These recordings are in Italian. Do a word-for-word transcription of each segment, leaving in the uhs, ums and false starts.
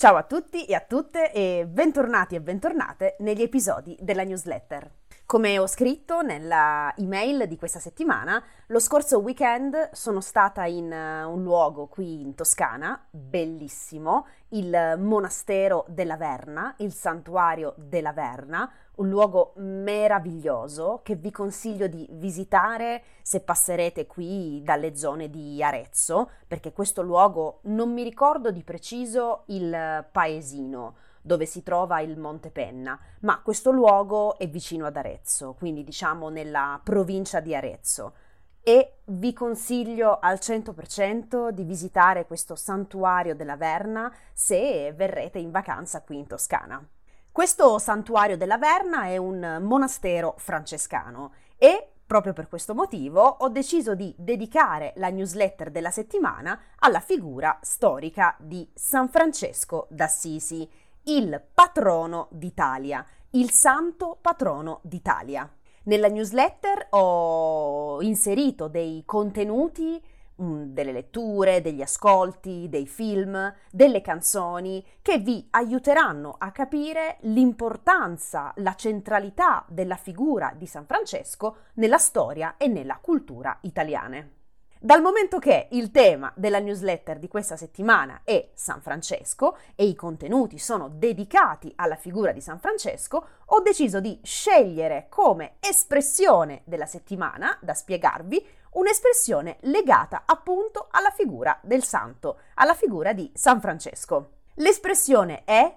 Ciao a tutti e a tutte e bentornati e bentornate negli episodi della newsletter. Come ho scritto nella email di questa settimana, lo scorso weekend sono stata in un luogo qui in Toscana, bellissimo, il monastero della Verna, il santuario della Verna, un luogo meraviglioso che vi consiglio di visitare se passerete qui dalle zone di Arezzo, perché questo luogo non mi ricordo di preciso il paesino dove si trova il Monte Penna, ma questo luogo è vicino ad Arezzo, quindi diciamo nella provincia di Arezzo. E vi consiglio al cento per cento di visitare questo santuario della Verna se verrete in vacanza qui in Toscana. Questo santuario della Verna è un monastero francescano e proprio per questo motivo ho deciso di dedicare la newsletter della settimana alla figura storica di San Francesco d'Assisi, il patrono d'Italia, il santo patrono d'Italia. Nella newsletter ho inserito dei contenuti, delle letture, degli ascolti, dei film, delle canzoni che vi aiuteranno a capire l'importanza, la centralità della figura di San Francesco nella storia e nella cultura italiane. Dal momento che il tema della newsletter di questa settimana è San Francesco e i contenuti sono dedicati alla figura di San Francesco, ho deciso di scegliere come espressione della settimana da spiegarvi un'espressione legata appunto alla figura del santo, alla figura di San Francesco. L'espressione è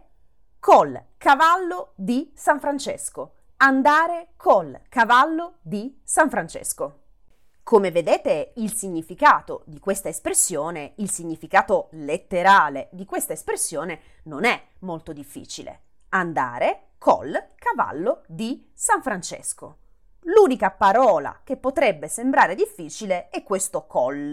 col cavallo di San Francesco, andare col cavallo di San Francesco. Come vedete, il significato di questa espressione, il significato letterale di questa espressione non è molto difficile. Andare col cavallo di San Francesco. L'unica parola che potrebbe sembrare difficile è questo col,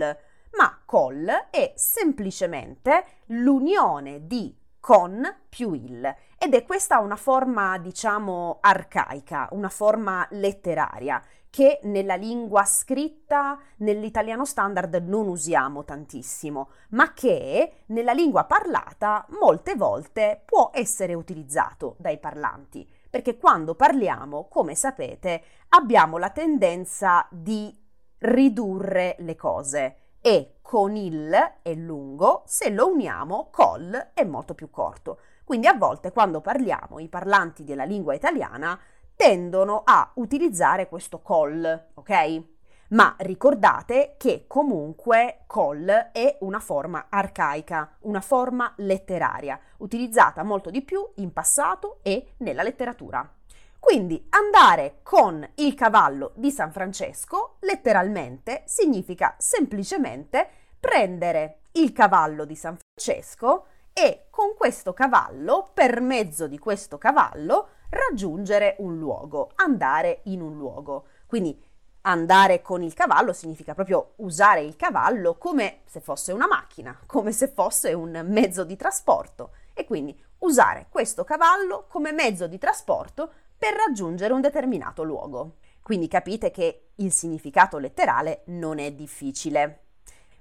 ma col è semplicemente l'unione di con più il ed è questa una forma, diciamo, arcaica, una forma letteraria che nella lingua scritta, nell'italiano standard, non usiamo tantissimo, ma che nella lingua parlata molte volte può essere utilizzato dai parlanti, perché quando parliamo, come sapete, abbiamo la tendenza di ridurre le cose e con il è lungo, se lo uniamo col è molto più corto. Quindi a volte quando parliamo, i parlanti della lingua italiana tendono a utilizzare questo col, ok? Ma ricordate che comunque col è una forma arcaica, una forma letteraria, utilizzata molto di più in passato e nella letteratura. Quindi andare con il cavallo di San Francesco letteralmente significa semplicemente prendere il cavallo di San Francesco e con questo cavallo, per mezzo di questo cavallo, raggiungere un luogo, andare in un luogo. Quindi andare con il cavallo significa proprio usare il cavallo come se fosse una macchina, come se fosse un mezzo di trasporto e quindi usare questo cavallo come mezzo di trasporto per raggiungere un determinato luogo. Quindi capite che il significato letterale non è difficile,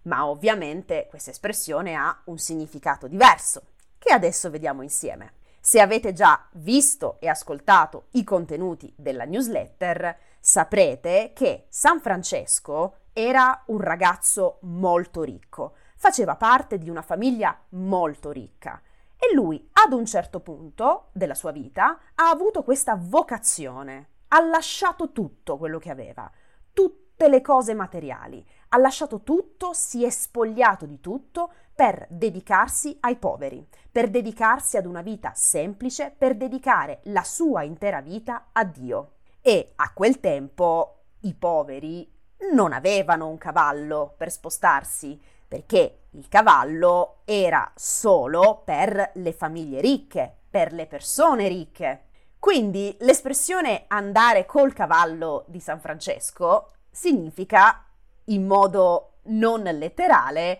ma ovviamente questa espressione ha un significato diverso, che adesso vediamo insieme. Se avete già visto e ascoltato i contenuti della newsletter, saprete che San Francesco era un ragazzo molto ricco, faceva parte di una famiglia molto ricca e lui ad un certo punto della sua vita ha avuto questa vocazione, ha lasciato tutto quello che aveva, tutte le cose materiali, ha lasciato tutto, si è spogliato di tutto per dedicarsi ai poveri, per dedicarsi ad una vita semplice, per dedicare la sua intera vita a Dio. E a quel tempo i poveri non avevano un cavallo per spostarsi, perché il cavallo era solo per le famiglie ricche, per le persone ricche. Quindi l'espressione andare col cavallo di San Francesco significa, in modo non letterale,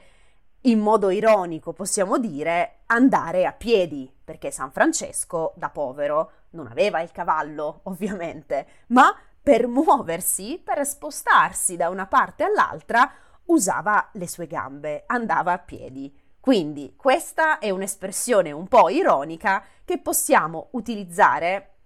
in modo ironico possiamo dire andare a piedi, perché San Francesco da povero non aveva il cavallo ovviamente, ma per muoversi, per spostarsi da una parte all'altra usava le sue gambe, andava a piedi. Quindi questa è un'espressione un po' ironica che possiamo utilizzare.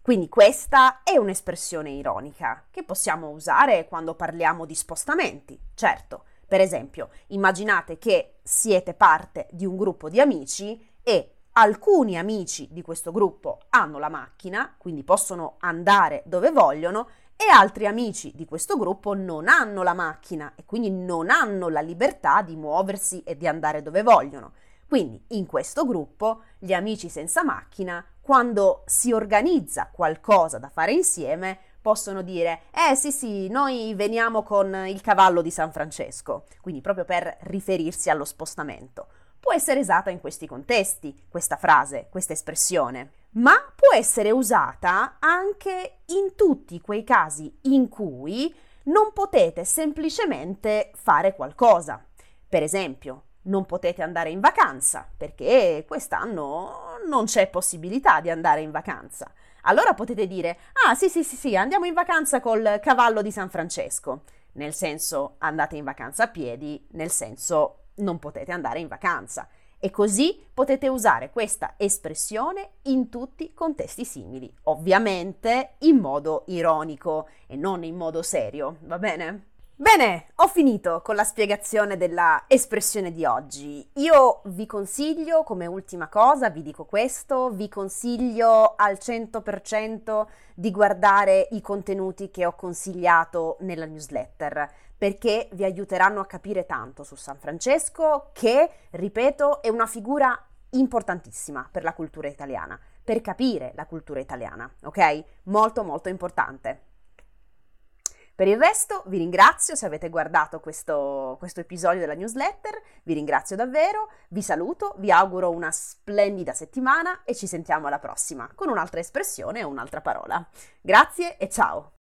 Quindi questa è un'espressione ironica che possiamo usare quando parliamo di spostamenti, certo. Per esempio, immaginate che siete parte di un gruppo di amici e alcuni amici di questo gruppo hanno la macchina, quindi possono andare dove vogliono, e altri amici di questo gruppo non hanno la macchina e quindi non hanno la libertà di muoversi e di andare dove vogliono. Quindi in questo gruppo, gli amici senza macchina, quando si organizza qualcosa da fare insieme, possono dire, eh sì sì, noi veniamo con il cavallo di San Francesco, quindi proprio per riferirsi allo spostamento. Può essere usata in questi contesti, questa frase, questa espressione, ma può essere usata anche in tutti quei casi in cui non potete semplicemente fare qualcosa. Per esempio, non potete andare in vacanza, perché quest'anno non c'è possibilità di andare in vacanza. Allora potete dire, ah sì sì sì sì, andiamo in vacanza col cavallo di San Francesco, nel senso andate in vacanza a piedi, nel senso non potete andare in vacanza. E così potete usare questa espressione in tutti contesti simili, ovviamente in modo ironico e non in modo serio, va bene? Bene, ho finito con la spiegazione della espressione di oggi. Io vi consiglio, come ultima cosa, vi dico questo, vi consiglio al cento per cento di guardare i contenuti che ho consigliato nella newsletter, perché vi aiuteranno a capire tanto su San Francesco che, ripeto, è una figura importantissima per la cultura italiana, per capire la cultura italiana, ok? Molto molto importante. Per il resto vi ringrazio se avete guardato questo, questo episodio della newsletter, vi ringrazio davvero, vi saluto, vi auguro una splendida settimana e ci sentiamo alla prossima con un'altra espressione e un'altra parola. Grazie e ciao!